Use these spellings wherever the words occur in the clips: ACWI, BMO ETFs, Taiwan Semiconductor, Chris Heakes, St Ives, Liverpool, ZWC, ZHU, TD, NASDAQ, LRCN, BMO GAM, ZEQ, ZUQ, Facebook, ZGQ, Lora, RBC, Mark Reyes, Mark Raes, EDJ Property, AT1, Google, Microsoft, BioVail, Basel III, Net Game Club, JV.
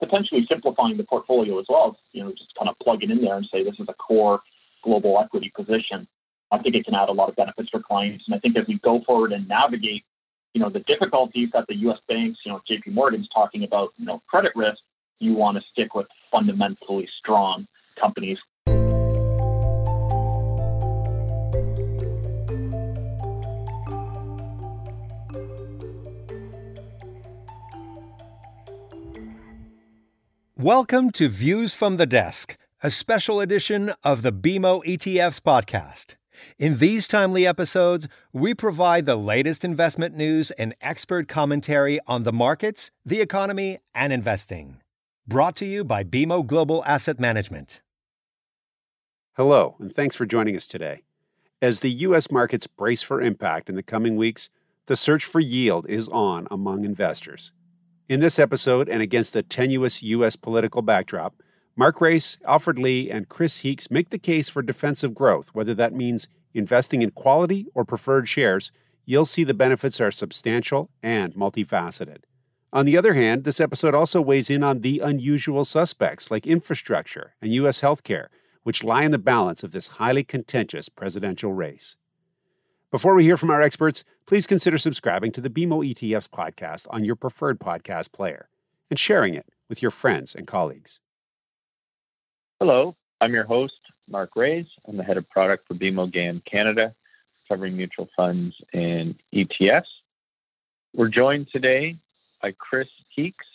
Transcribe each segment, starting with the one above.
potentially simplifying the portfolio as well. You know, just kind of plug it in there and say this is a core global equity position. I think it can add a lot of benefits for clients. And I think as we go forward and navigate, you know, the difficulties that the U.S. banks, you know, J.P. Morgan's talking about, you know, credit risk, you want to stick with fundamentally strong companies. Welcome to Views from the Desk, a special edition of the BMO ETFs podcast. In these timely episodes, we provide the latest investment news and expert commentary on the markets, the economy, and investing. Brought to you by BMO Global Asset Management. Hello, and thanks for joining us today. As the U.S. markets brace for impact in the coming weeks, the search for yield is on among investors. In this episode, and against a tenuous U.S. political backdrop, Mark Raes, Alfred Lee, and Chris Heakes make the case for defensive growth, whether that means investing in quality or preferred shares. You'll see the benefits are substantial and multifaceted. On the other hand, this episode also weighs in on the unusual suspects like infrastructure and U.S. healthcare, which lie in the balance of this highly contentious presidential race. Before we hear from our experts, please consider subscribing to the BMO ETFs podcast on your preferred podcast player and sharing it with your friends and colleagues. Hello, I'm your host, Mark Reyes. I'm the head of product for BMO GAM Canada, covering mutual funds and ETFs. We're joined today by Chris Heakes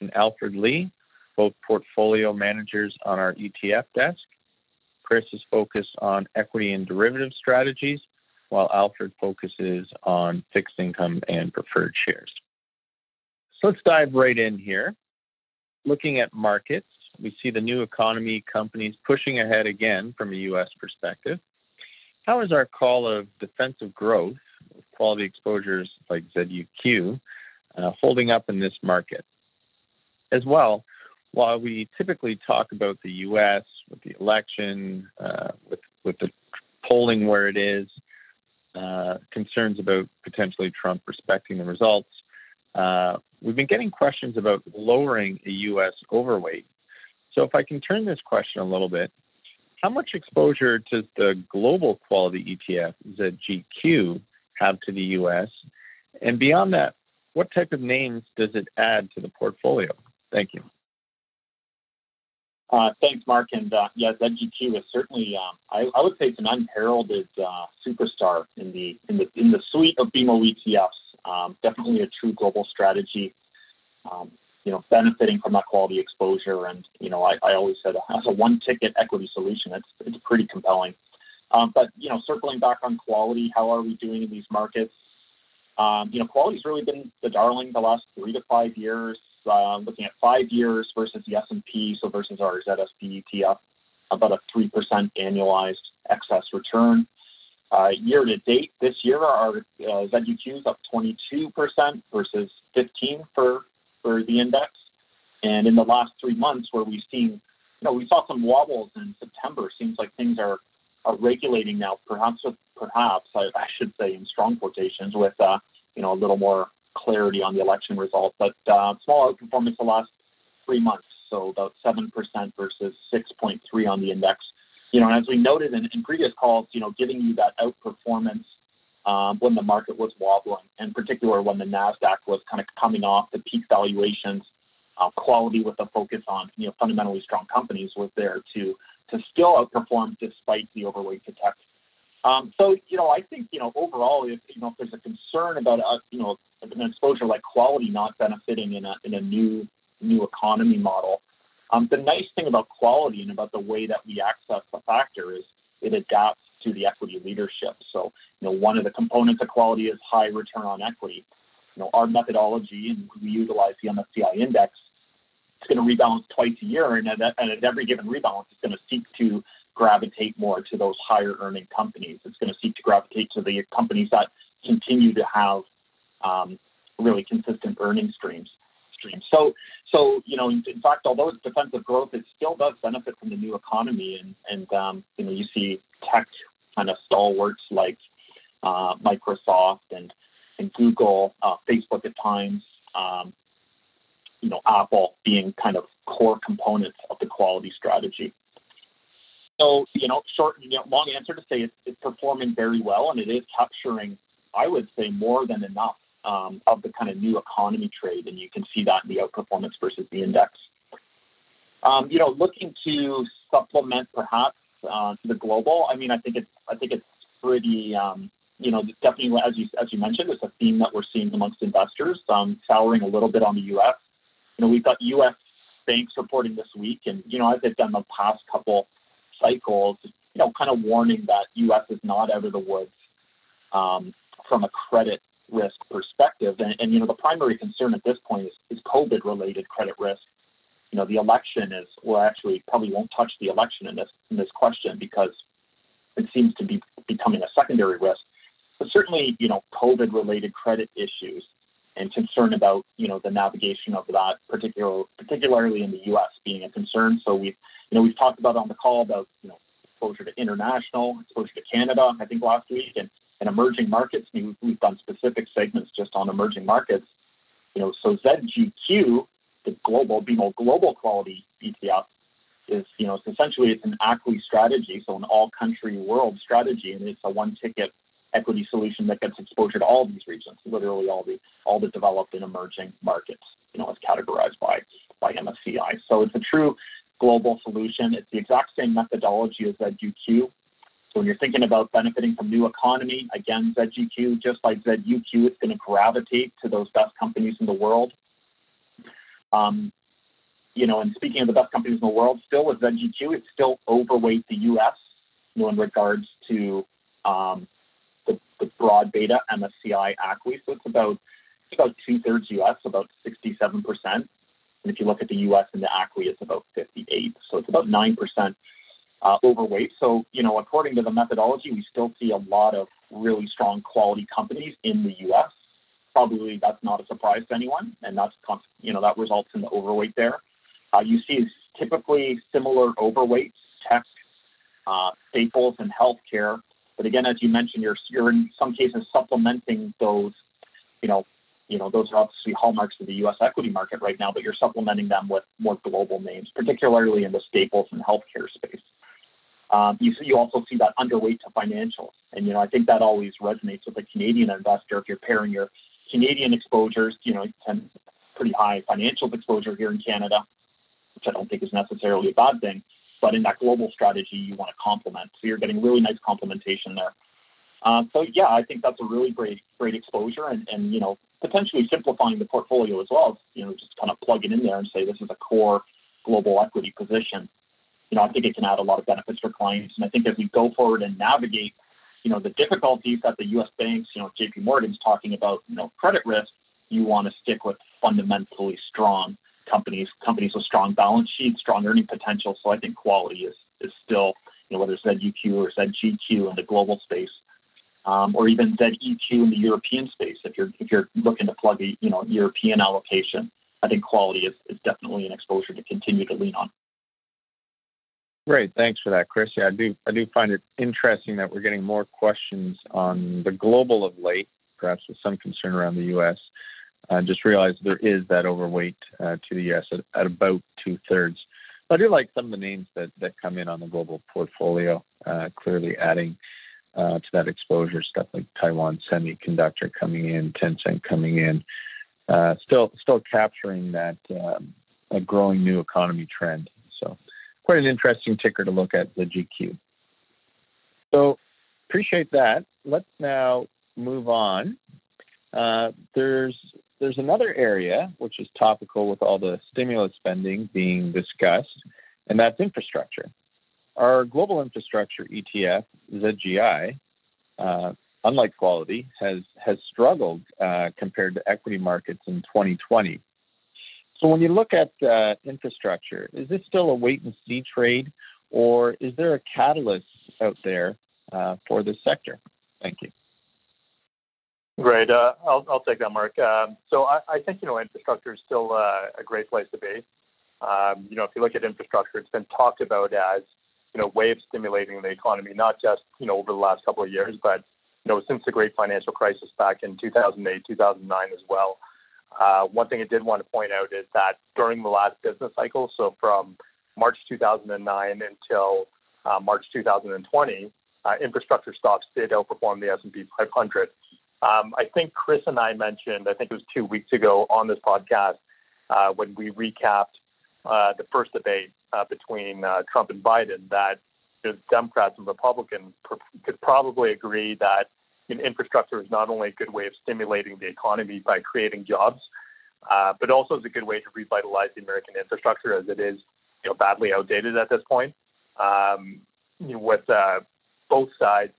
and Alfred Lee, both portfolio managers on our ETF desk. Chris is focused on equity and derivative strategies, while Alfred focuses on fixed income and preferred shares. So let's dive right in here. Looking at markets, we see the new economy companies pushing ahead again from a U.S. perspective. How is our call of defensive growth, with quality exposures like ZUQ, holding up in this market? As well, while we typically talk about the U.S. with the election, with the polling where it is, concerns about potentially Trump respecting the results. We've been getting questions about lowering a U.S. overweight. So if I can turn this question a little bit, how much exposure does the global quality ETF, ZGQ, have to the U.S.? And beyond that, what type of names does it add to the portfolio? Thank you. Thanks, Mark. And ZGQ is certainly, I would say, it's an unheralded superstar in the suite of BMO ETFs. Definitely a true global strategy. Benefiting from that quality exposure, and I always said as a one-ticket equity solution, it's pretty compelling. But circling back on quality, how are we doing in these markets? Quality's really been the darling the last 3 to 5 years. Looking at 5 years versus the S&P, so versus our ZSP ETF, about a 3% annualized excess return. Year to date, this year, our ZUQ is up 22% versus 15% for the index. And in the last 3 months where we've seen, we saw some wobbles in September. Seems like things are regulating now, perhaps I should say in strong quotations, with, a little more clarity on the election result, but small outperformance the last 3 months, so about 7% versus 6.3 on the index. And as we noted in previous calls, giving you that outperformance when the market was wobbling, in particular when the NASDAQ was kind of coming off the peak valuations, quality with a focus on fundamentally strong companies was there to still outperform despite the overweight to tech. So I think overall, if there's a concern about an exposure like quality not benefiting in a new economy model, the nice thing about quality and about the way that we access the factor is it adapts to the equity leadership. So one of the components of quality is high return on equity. Our methodology, and we utilize the MSCI index. It's going to rebalance twice a year, and at every given rebalance, it's going to seek to gravitate more to those higher earning companies. It's going to seek to gravitate to the companies that continue to have really consistent earning streams. So in fact, although it's defensive growth, it still does benefit from the new economy, and you see tech kind of stalwarts like Microsoft and Google, Facebook at times. Apple being kind of core components of the quality strategy. So, long answer to say it's performing very well, and it is capturing, I would say, more than enough of the kind of new economy trade, and you can see that in the outperformance versus the index. Looking to supplement perhaps to the global. I think it's pretty. Definitely as you mentioned, it's a theme that we're seeing amongst investors. Souring a little bit on the U.S. We've got U.S. banks reporting this week, and as they've done the past couple cycles, kind of warning that U.S. is not out of the woods from a credit risk perspective. And the primary concern at this point is COVID-related credit risk. The election is, well, actually probably won't touch the election in this question because it seems to be becoming a secondary risk. But certainly, COVID-related credit issues and concern about, the navigation of that, particularly in the U.S. being a concern. So we've talked about on the call about, exposure to international, exposure to Canada, I think last week, and emerging markets. We've done specific segments just on emerging markets. So ZGQ, the BMO Global Quality ETF, is, essentially it's an ACWI strategy, so an all-country world strategy, and it's a one-ticket equity solution that gets exposure to all these regions, literally all the developed and emerging markets, as categorized by MSCI. So it's a true global solution. It's the exact same methodology as ZUQ. So when you're thinking about benefiting from new economy, again, ZGQ, just like ZUQ, it's going to gravitate to those best companies in the world. And speaking of the best companies in the world, still with ZGQ, it's still overweight the U.S. In regards to the broad beta MSCI ACWI. So it's about 2/3 U.S., about 67%. And if you look at the U.S. and the ACWI, it's about 58%. So it's about 9% overweight. So, according to the methodology, we still see a lot of really strong quality companies in the U.S. Probably that's not a surprise to anyone, and that's that results in the overweight there. You see typically similar overweights, tech, staples, and healthcare. But again, as you mentioned, you're in some cases supplementing those. Those are obviously hallmarks of the U.S. equity market right now, but you're supplementing them with more global names, particularly in the staples and healthcare space. You also see that underweight to financials, and I think that always resonates with a Canadian investor. If you're pairing your Canadian exposures, you tend pretty high financials exposure here in Canada, which I don't think is necessarily a bad thing. But in that global strategy, you want to complement. So you're getting really nice complementation there. So, I think that's a really great exposure and potentially simplifying the portfolio as well, just kind of plug it in there and say this is a core global equity position. I think it can add a lot of benefits for clients. And I think as we go forward and navigate, the difficulties that the U.S. banks, JP Morgan's talking about, credit risk, you want to stick with fundamentally strong companies with strong balance sheets, strong earning potential. So I think quality is still, whether it's ZUQ or ZGQ in the global space, or even ZEQ in the European space. If you're looking to plug a European allocation, I think quality is definitely an exposure to continue to lean on. Great, thanks for that, Chris. Yeah, I do find it interesting that we're getting more questions on the global of late, perhaps with some concern around the U.S. I just realized there is that overweight to the U.S. at about 2/3. I do like some of the names that come in on the global portfolio, clearly adding to that exposure, stuff like Taiwan Semiconductor coming in, Tencent coming in, still capturing that a growing new economy trend. So quite an interesting ticker to look at, the GQ. So appreciate that. Let's now move on. There's another area which is topical with all the stimulus spending being discussed, and that's infrastructure. Our global infrastructure ETF, ZGI, unlike quality, has struggled compared to equity markets in 2020. So when you look at infrastructure, is this still a wait-and-see trade, or is there a catalyst out there for this sector? Thank you. Great. I'll take that, Mark. So I think, infrastructure is still a great place to be. If you look at infrastructure, it's been talked about as, wave stimulating the economy, not just, over the last couple of years, but, since the great financial crisis back in 2008, 2009 as well. One thing I did want to point out is that during the last business cycle, so from March 2009 until March 2020, infrastructure stocks did outperform the S&P 500. I think Chris and I mentioned, I think it was 2 weeks ago on this podcast, when we recapped the first debate between Trump and Biden, that the Democrats and Republicans could probably agree that infrastructure is not only a good way of stimulating the economy by creating jobs, but also is a good way to revitalize the American infrastructure, as it is, you know, badly outdated at this point. You know, with both sides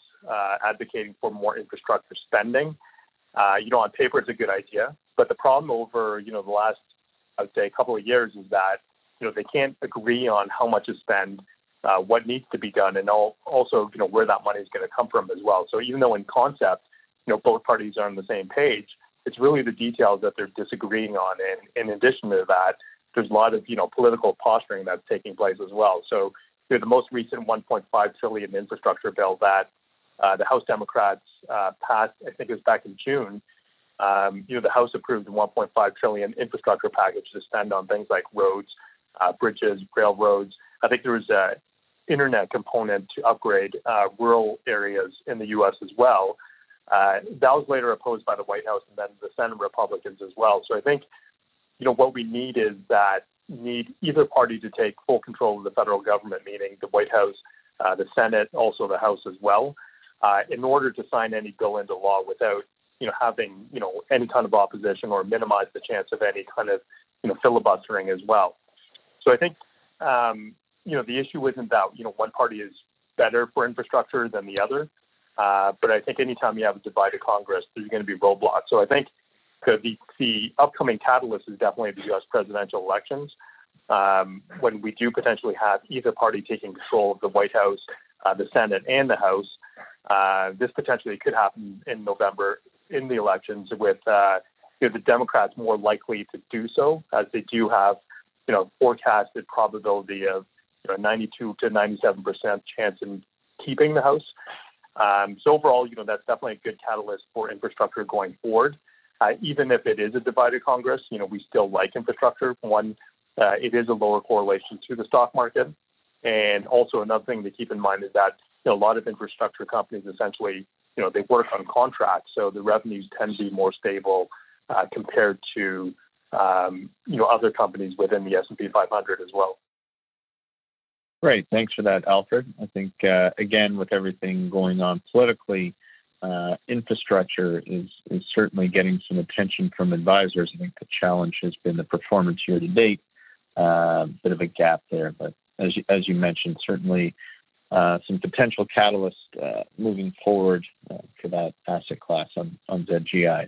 advocating for more infrastructure spending, you know, on paper it's a good idea. But the problem over, you know, the last, I would say, couple of years is that, you know, they can't agree on how much to spend, what needs to be done, and also, you know, where that money is going to come from as well. So even though in concept, you know, both parties are on the same page, it's really the details that they're disagreeing on. And in addition to that, there's a lot of, you know, political posturing that's taking place as well. So, you know, the most recent $1.5 trillion infrastructure bill that the House Democrats passed, I think it was back in June, you know, the House approved the $1.5 trillion infrastructure package to spend on things like roads, bridges, railroads. I think there was a internet component to upgrade rural areas in the U.S. as well. That was later opposed by the White House and then the Senate Republicans as well. So I think, you know, what we need is that need either party to take full control of the federal government, meaning the White House, the Senate, also the House as well, in order to sign any bill into law without, you know, having, you know, any kind of opposition, or minimize the chance of any kind of, you know, filibustering as well. So I think, you know, the issue isn't that, you know, one party is better for infrastructure than the other. But I think anytime you have a divided Congress, there's going to be roadblocks. So I think the upcoming catalyst is definitely the U.S. presidential elections, when we do potentially have either party taking control of the White House, the Senate, and the House. This potentially could happen in November in the elections, with you know, the Democrats more likely to do so, as they do have, you know, forecasted probability of, you know, 92 to 97% chance in keeping the House. So overall, you know, that's definitely a good catalyst for infrastructure going forward. Even if it is a divided Congress, you know, we still like infrastructure. One, it is a lower correlation to the stock market. And also another thing to keep in mind is that, you know, a lot of infrastructure companies essentially, you know, they work on contracts. So the revenues tend to be more stable compared to, you know, other companies within the S&P 500 as well. Great. Thanks for that, Alfred. I think, again, with everything going on politically, infrastructure is certainly getting some attention from advisors. I think the challenge has been the performance year to date, a bit of a gap there. But as you mentioned, certainly some potential catalysts moving forward for that asset class on ZGI.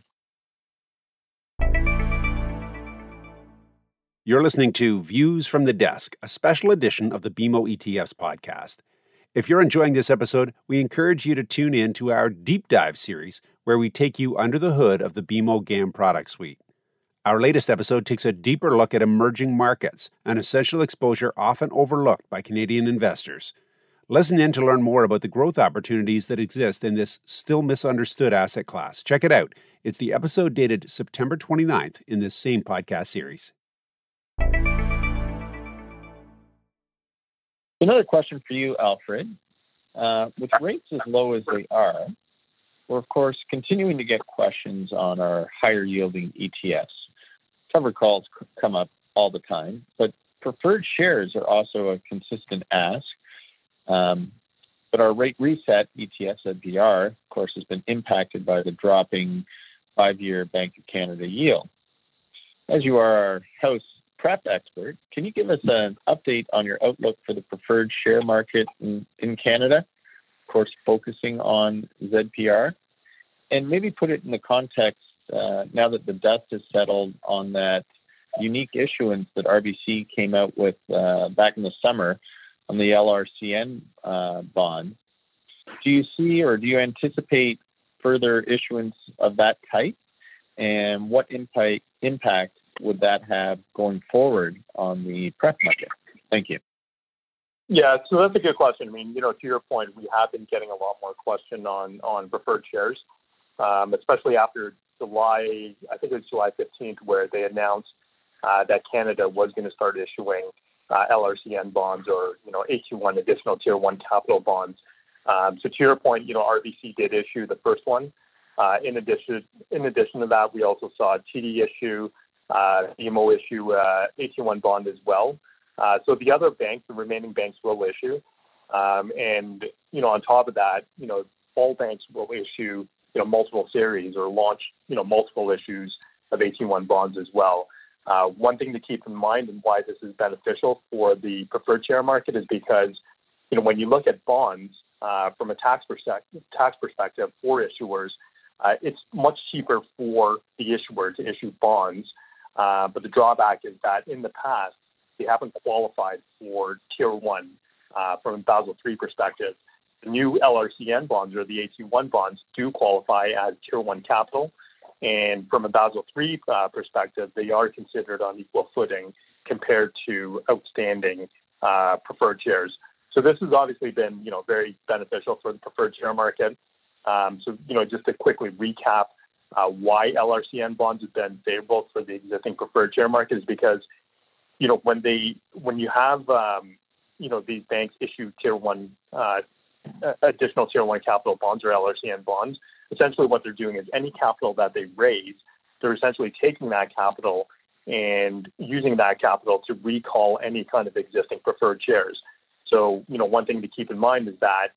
You're listening to Views from the Desk, a special edition of the BMO ETFs podcast. If you're enjoying this episode, we encourage you to tune in to our deep dive series, where we take you under the hood of the BMO GAM product suite. Our latest episode takes a deeper look at emerging markets, an essential exposure often overlooked by Canadian investors. Listen in to learn more about the growth opportunities that exist in this still misunderstood asset class. Check it out. It's the episode dated September 29th in this same podcast series. Another question for you, Alfred. With rates as low as they are, we're, of course, continuing to get questions on our higher-yielding ETFs. Covered calls come up all the time, but preferred shares are also a consistent ask. But our rate reset ETF, ZPR, of course, has been impacted by the dropping 5-year Bank of Canada yield. As you are our host prep expert, can you give us an update on your outlook for the preferred share market in Canada, of course, focusing on ZPR? And maybe put it in the context, now that the dust has settled on that unique issuance that RBC came out with back in the summer on the LRCN bond. Do you see, or do you anticipate further issuance of that type? And what impact would that have going forward on the pref market? Thank you. Yeah, so that's a good question. I mean, you know, to your point, we have been getting a lot more question on preferred shares, especially after July, I think it was July 15th, where they announced that Canada was going to start issuing LRCN bonds or, you know, AT1 additional tier one capital bonds. So to your point, you know, RBC did issue the first one. In addition to that, we also saw TD issue, BMO issue AT1 bond as well. So the other banks, the remaining banks, will issue. And, you know, on top of that, you know, all banks will issue, you know, multiple series or launch, you know, multiple issues of AT1 bonds as well. One thing to keep in mind and why this is beneficial for the preferred share market is because, you know, when you look at bonds from a tax perspective for issuers, it's much cheaper for the issuer to issue bonds. But the drawback is that in the past, they haven't qualified for Tier 1 from a Basel III perspective. The new LRCN bonds or the AT1 bonds do qualify as Tier 1 capital. And from a Basel III perspective, they are considered on equal footing compared to outstanding preferred shares. So this has obviously been, you know, very beneficial for the preferred share market. So, you know, just to quickly recap why LRCN bonds have been favorable for the existing preferred share market is because, you know, when you have, you know, these banks issue Tier 1 additional Tier 1 capital bonds or LRCN bonds, essentially what they're doing is any capital that they raise, they're essentially taking that capital and using that capital to recall any kind of existing preferred shares. So, you know, one thing to keep in mind is that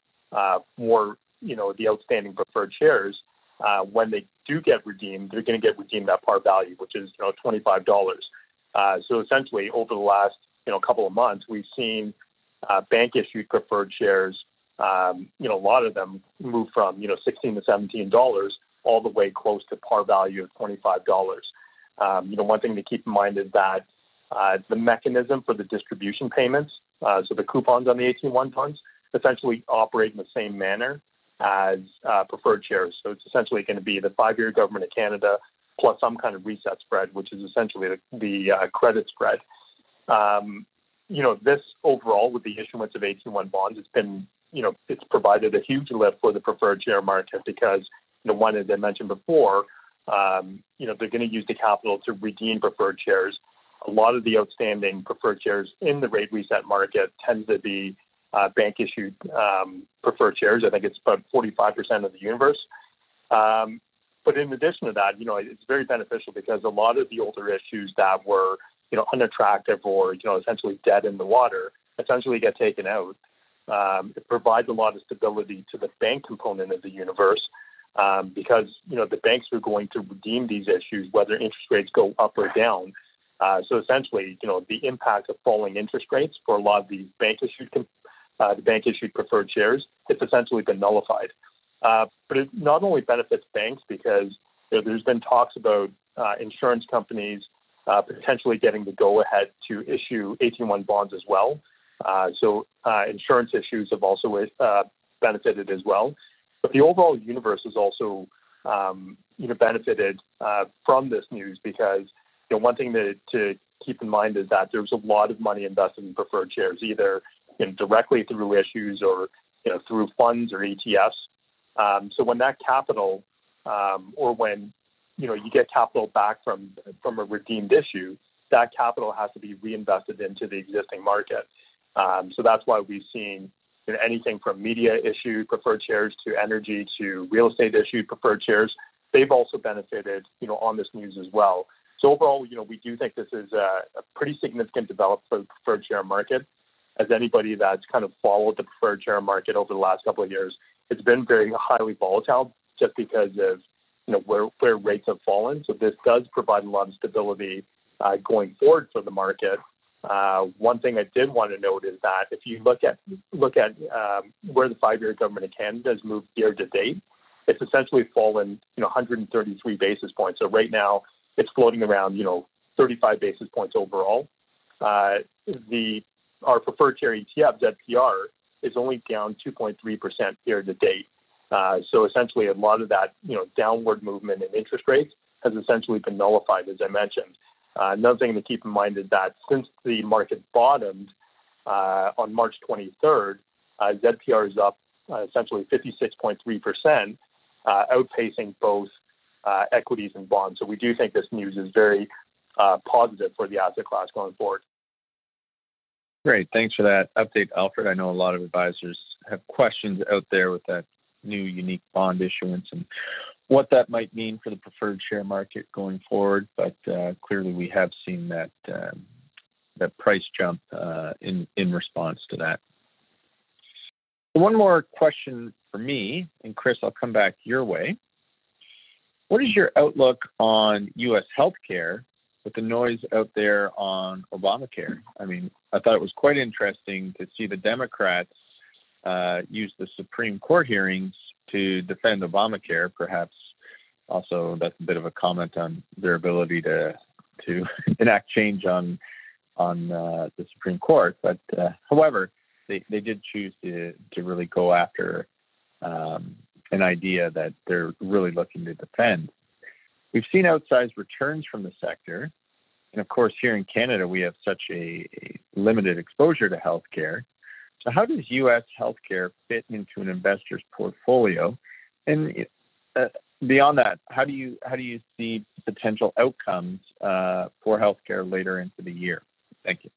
for, you know, the outstanding preferred shares, when they do get redeemed, they're going to get redeemed at par value, which is, you know, $25. So essentially over the last, you know, couple of months, we've seen bank-issued preferred shares, you know, a lot of them move from, you know, $16 to $17 all the way close to par value of $25. You know, one thing to keep in mind is that the mechanism for the distribution payments, so the coupons on the AT1 bonds, essentially operate in the same manner as preferred shares. So it's essentially going to be the 5-year government of Canada plus some kind of reset spread, which is essentially the credit spread. You know, this overall with the issuance of AT1 bonds, it's been, you know, it's provided a huge lift for the preferred share market because, you know, one, as I mentioned before, you know, they're going to use the capital to redeem preferred shares. A lot of the outstanding preferred shares in the rate reset market tends to be bank-issued preferred shares. I think it's about 45% of the universe. But in addition to that, you know, it's very beneficial because a lot of the older issues that were, you know, unattractive or, you know, essentially dead in the water essentially get taken out. It provides a lot of stability to the bank component of the universe because, you know, the banks are going to redeem these issues whether interest rates go up or down. So essentially, you know, the impact of falling interest rates for a lot of these bank-issued preferred shares, it's essentially been nullified. But it not only benefits banks because, you know, there's been talks about insurance companies potentially getting the go-ahead to issue AT1 bonds as well. So insurance issues have also benefited as well. But the overall universe is also, you know, benefited from this news because, you know, one thing to keep in mind is that there's a lot of money invested in preferred shares, either, you know, directly through issues or, you know, through funds or ETFs. So when that capital or when, you know, you get capital back from a redeemed issue, that capital has to be reinvested into the existing market. So that's why we've seen, you know, anything from media-issued preferred shares to energy to real estate-issued preferred shares. They've also benefited, you know, on this news as well. So overall, you know, we do think this is a pretty significant development for the preferred share market. As anybody that's kind of followed the preferred share market over the last couple of years, it's been very highly volatile just because of, you know, where rates have fallen. So this does provide a lot of stability going forward for the market. One thing I did want to note is that if you look at where the 5-year government of Canada has moved year to date, it's essentially fallen, you know, 133 basis points. So right now, it's floating around, you know, 35 basis points overall. Our preferred share ETF, ZPR, is only down 2.3% year to date. So essentially, a lot of that, you know, downward movement in interest rates has essentially been nullified, as I mentioned. Another thing to keep in mind is that since the market bottomed on March 23rd, ZPR is up essentially 56.3%, outpacing both equities and bonds. So we do think this news is very positive for the asset class going forward. Great. Thanks for that update, Alfred. I know a lot of advisors have questions out there with that new unique bond issuance and what that might mean for the preferred share market going forward. But clearly we have seen that that price jump in response to that. One more question for me, and Chris, I'll come back your way. What is your outlook on U.S. healthcare with the noise out there on Obamacare? I mean, I thought it was quite interesting to see the Democrats use the Supreme Court hearings to defend Obamacare. Perhaps also that's a bit of a comment on their ability to enact change on the Supreme Court. But however, they did choose to really go after an idea that they're really looking to defend. We've seen outsized returns from the sector. And of course, here in Canada, we have such a limited exposure to healthcare. So how does U.S. healthcare fit into an investor's portfolio? And beyond that, how do you see potential outcomes for healthcare later into the year? Thank you.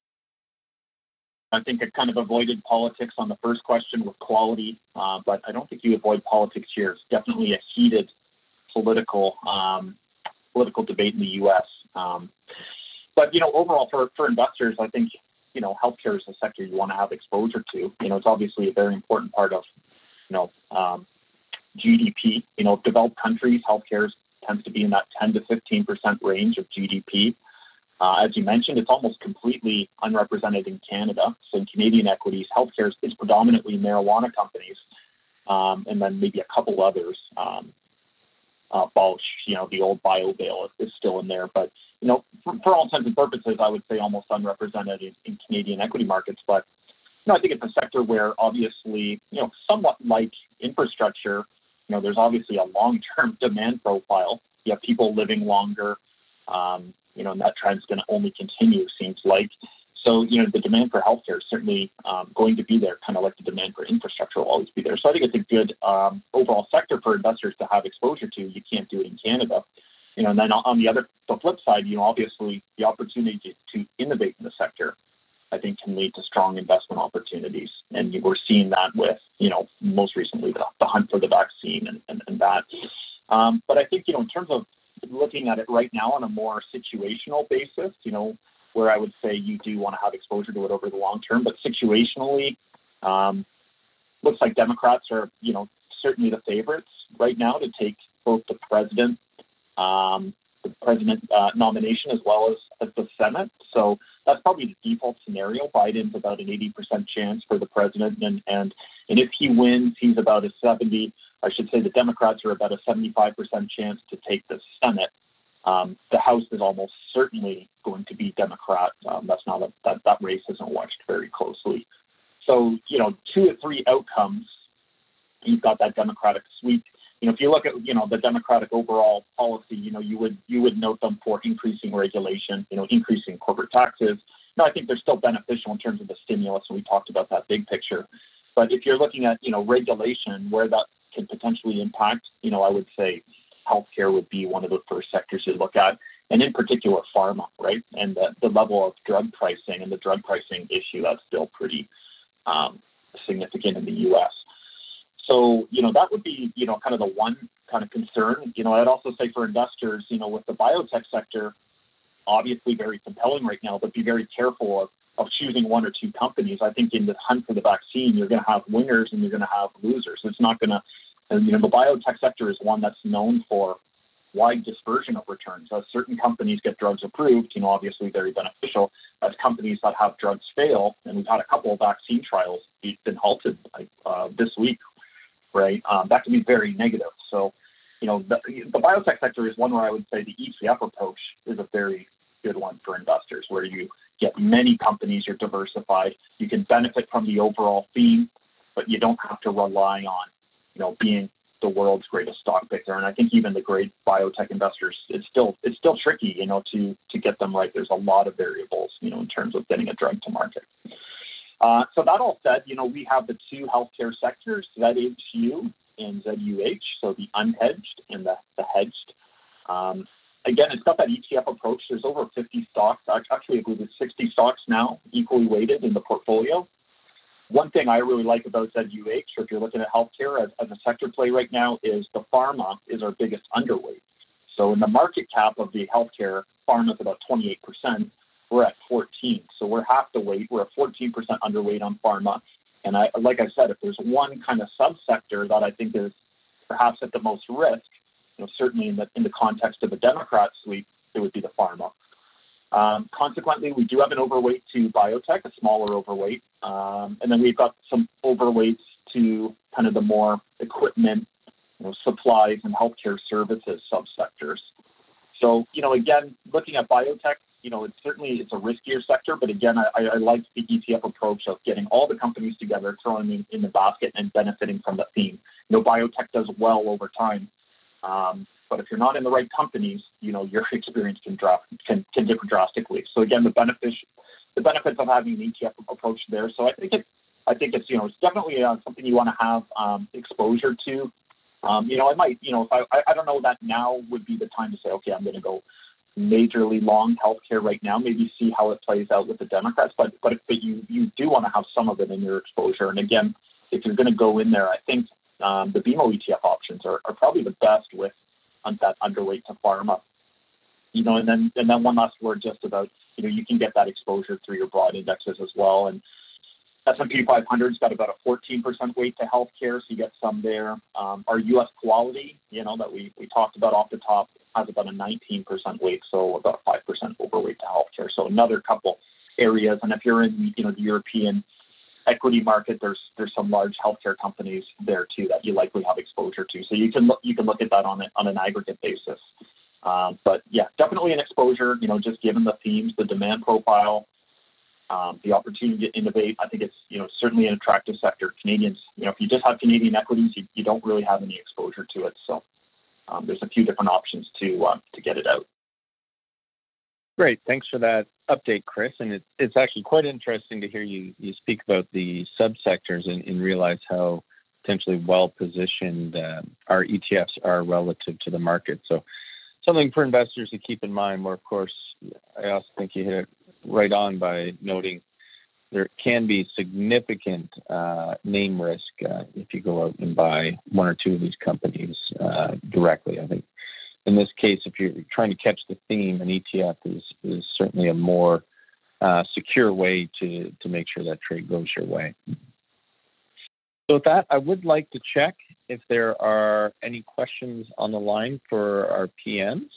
I think I kind of avoided politics on the first question with quality, but I don't think you avoid politics here. It's definitely a heated political debate in the U.S. But, you know, overall for investors, I think, you know, healthcare is a sector you want to have exposure to. You know, it's obviously a very important part of, you know, GDP. You know, developed countries, healthcare tends to be in that 10 to 15% range of GDP. As you mentioned, it's almost completely unrepresented in Canada. So in Canadian equities, healthcare is predominantly marijuana companies, and then maybe a couple others. Bausch, you know, the old BioVail is still in there. But, you know, for all intents and purposes, I would say almost unrepresented in Canadian equity markets. But, you know, I think it's a sector where obviously, you know, somewhat like infrastructure, you know, there's obviously a long-term demand profile. You have people living longer, you know, and that trend's going to only continue, seems like. So, you know, the demand for healthcare is certainly going to be there, kind of like the demand for infrastructure will always be there. So I think it's a good overall sector for investors to have exposure to. You can't do it in Canada. You know, and then on the flip side, you know, obviously the opportunity to innovate in the sector, I think, can lead to strong investment opportunities. And we're seeing that with, you know, most recently the hunt for the vaccine and that. But I think, you know, in terms of looking at it right now on a more situational basis, you know, where I would say you do want to have exposure to it over the long term, but situationally, looks like Democrats are, you know, certainly the favorites right now to take both the president nomination as well as the Senate. So that's probably the default scenario. Biden's about an 80% chance for the president, and if he wins, he's about a 70. I should say the Democrats are about a 75% chance to take the Senate. The House is almost certainly going to be Democrat. That's not that race isn't watched very closely. So, you know, two or three outcomes, you've got that Democratic sweep. You know, if you look at, you know, the Democratic overall policy, you know, you would note them for increasing regulation, you know, increasing corporate taxes. Now, I think they're still beneficial in terms of the stimulus, and we talked about that big picture. But if you're looking at, you know, regulation, where that can potentially impact, you know, I would say healthcare would be one of the first sectors you look at, and in particular pharma, right? And the level of drug pricing and the drug pricing issue, that's still pretty significant in the U.S. So, you know, that would be, you know, kind of the one kind of concern. You know, I'd also say for investors, you know, with the biotech sector, obviously very compelling right now, but be very careful of choosing one or two companies. I think in the hunt for the vaccine, you're going to have winners and you're going to have losers. It's not going to, and, you know, the biotech sector is one that's known for wide dispersion of returns. As certain companies get drugs approved, you know, obviously very beneficial. As companies that have drugs fail, and we've had a couple of vaccine trials been halted this week, right? That can be very negative. So, you know, the biotech sector is one where I would say the ETF approach is a very good one for investors, where you get many companies, you're diversified, you can benefit from the overall theme, but you don't have to rely on, you know, being the world's greatest stock picker. And I think even the great biotech investors, it's still tricky, you know, to get them right. There's a lot of variables, you know, in terms of getting a drug to market. So that all said, you know, we have the two healthcare sectors, ZHU and ZUH, so the unhedged and the hedged. Again, it's got that ETF approach. There's over 50 stocks. Actually, I believe there's 60 stocks now equally weighted in the portfolio. One thing I really like about ZUH, or if you're looking at healthcare as a sector play right now, is the pharma is our biggest underweight. So in the market cap of the healthcare, pharma is about 28%. We're at 14. So we're half the weight. We're at 14% underweight on pharma. And I, like I said, if there's one kind of subsector that I think is perhaps at the most risk, you know, certainly in the context of a Democrat sweep, it would be the pharma. Consequently, we do have an overweight to biotech, a smaller overweight. And then we've got some overweights to kind of the more equipment, you know, supplies and healthcare services subsectors. So, you know, again, looking at biotech, you know, it's a riskier sector, but again, I like the ETF approach of getting all the companies together, throwing them in the basket and benefiting from the theme. You know, biotech does well over time. But if you're not in the right companies, you know, your experience can differ drastically. So again, the benefits of having an ETF approach there. So I think it's, you know, it's definitely something you want to have exposure to. You know, I might, you know, if I don't know that now would be the time to say, okay, I'm going to go majorly long healthcare right now, maybe see how it plays out with the Democrats. But you do want to have some of it in your exposure. And again, if you're going to go in there, I think the BMO ETF options are probably the best with that underweight to pharma. You know, and then one last word just about, you know, you can get that exposure through your broad indexes as well. And S&P 500's got about a 14% weight to healthcare, so you get some there. Our U.S. quality, you know, that we talked about off the top, has about a 19% weight, so about 5% overweight to healthcare. So another couple areas. And if you're in, you know, the European equity market, there's some large healthcare companies there too that you likely have exposure to. So you can look at that on an aggregate basis. But yeah, definitely an exposure. You know, just given the themes, the demand profile. The opportunity to innovate, I think it's, you know, certainly an attractive sector. Canadians, you know, if you just have Canadian equities, you don't really have any exposure to it. So there's a few different options to get it out. Great. Thanks for that update, Chris. And it's actually quite interesting to hear you speak about the subsectors and realize how potentially well-positioned our ETFs are relative to the market. So something for investors to keep in mind, where, of course, I also think you hit it right on by noting there can be significant name risk if you go out and buy one or two of these companies directly. I think in this case, if you're trying to catch the theme, an ETF is certainly a more secure way to make sure that trade goes your way. So with that, I would like to check if there are any questions on the line for our PMs.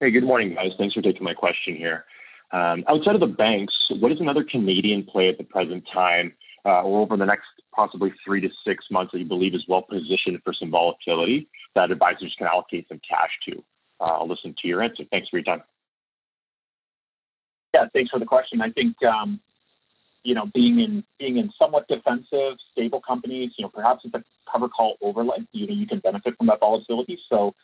Hey, good morning, guys. Thanks for taking my question here. Outside of the banks, what is another Canadian play at the present time or over the next possibly 3 to 6 months that you believe is well-positioned for some volatility that advisors can allocate some cash to? I'll listen to your answer. Thanks for your time. Yeah, thanks for the question. I think, you know, being in somewhat defensive, stable companies, you know, perhaps it's a cover call overlay, you know, you can benefit from that volatility. So,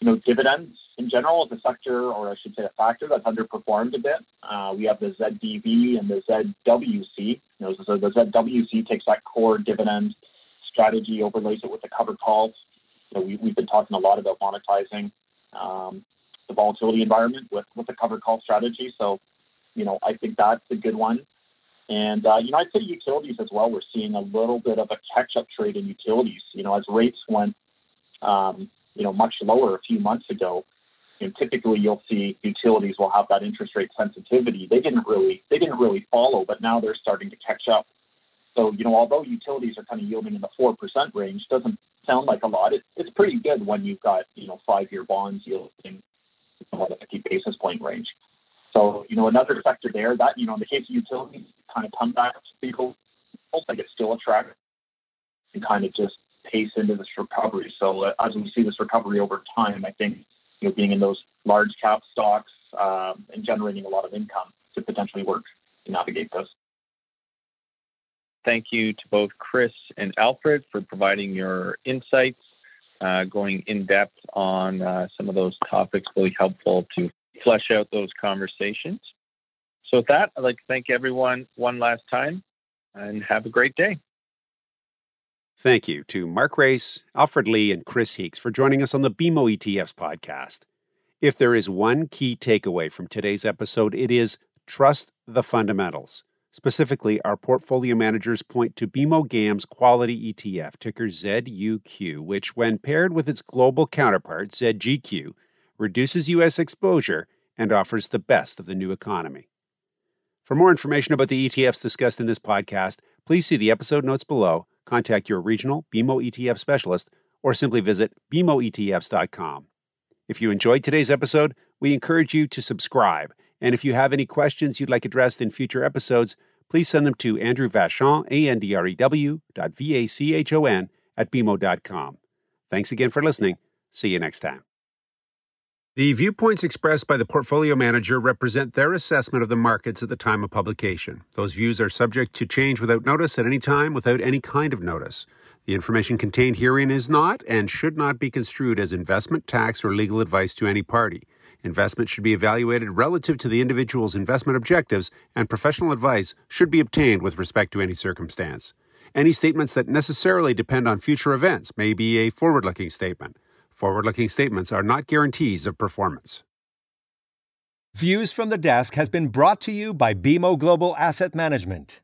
you know, dividends in general is a sector, or I should say a factor, that's underperformed a bit. We have the ZDV and the ZWC. You know, so the ZWC takes that core dividend strategy, overlays it with the covered calls. You know, we've been talking a lot about monetizing the volatility environment with the covered call strategy. So, you know, I think that's a good one. And, you know, I'd say utilities as well. We're seeing a little bit of a catch-up trade in utilities. You know, as rates went you know, much lower a few months ago. And typically you'll see utilities will have that interest rate sensitivity. They didn't really follow, but now they're starting to catch up. So, you know, although utilities are kind of yielding in the 4% range, doesn't sound like a lot. It's pretty good when you've got, you know, 5-year bonds yielding about a 50 basis point range. So, you know, another sector there that, you know, in the case of utilities, kind of come back to people, almost like it's still attractive and kind of just pace into this recovery. So as we see this recovery over time, I think, you know, being in those large cap stocks and generating a lot of income to potentially work to navigate this. Thank you to both Chris and Alfred for providing your insights, going in depth on some of those topics, really helpful to flesh out those conversations. So with that, I'd like to thank everyone one last time and have a great day. Thank you to Mark Raes, Alfred Lee, and Chris Heakes for joining us on the BMO ETFs podcast. If there is one key takeaway from today's episode, it is trust the fundamentals. Specifically, our portfolio managers point to BMO GAM's quality ETF, ticker ZUQ, which when paired with its global counterpart, ZGQ, reduces U.S. exposure and offers the best of the new economy. For more information about the ETFs discussed in this podcast, please see the episode notes below, contact your regional BMO ETF specialist, or simply visit bmoetfs.com. If you enjoyed today's episode, we encourage you to subscribe. And if you have any questions you'd like addressed in future episodes, please send them to Andrew Vachon, ANDREW.VACHON @BMO.com. Thanks again for listening. See you next time. The viewpoints expressed by the portfolio manager represent their assessment of the markets at the time of publication. Those views are subject to change without notice at any time without any kind of notice. The information contained herein is not and should not be construed as investment, tax, or legal advice to any party. Investment should be evaluated relative to the individual's investment objectives, and professional advice should be obtained with respect to any circumstance. Any statements that necessarily depend on future events may be a forward-looking statement. Forward-looking statements are not guarantees of performance. Views from the Desk has been brought to you by BMO Global Asset Management.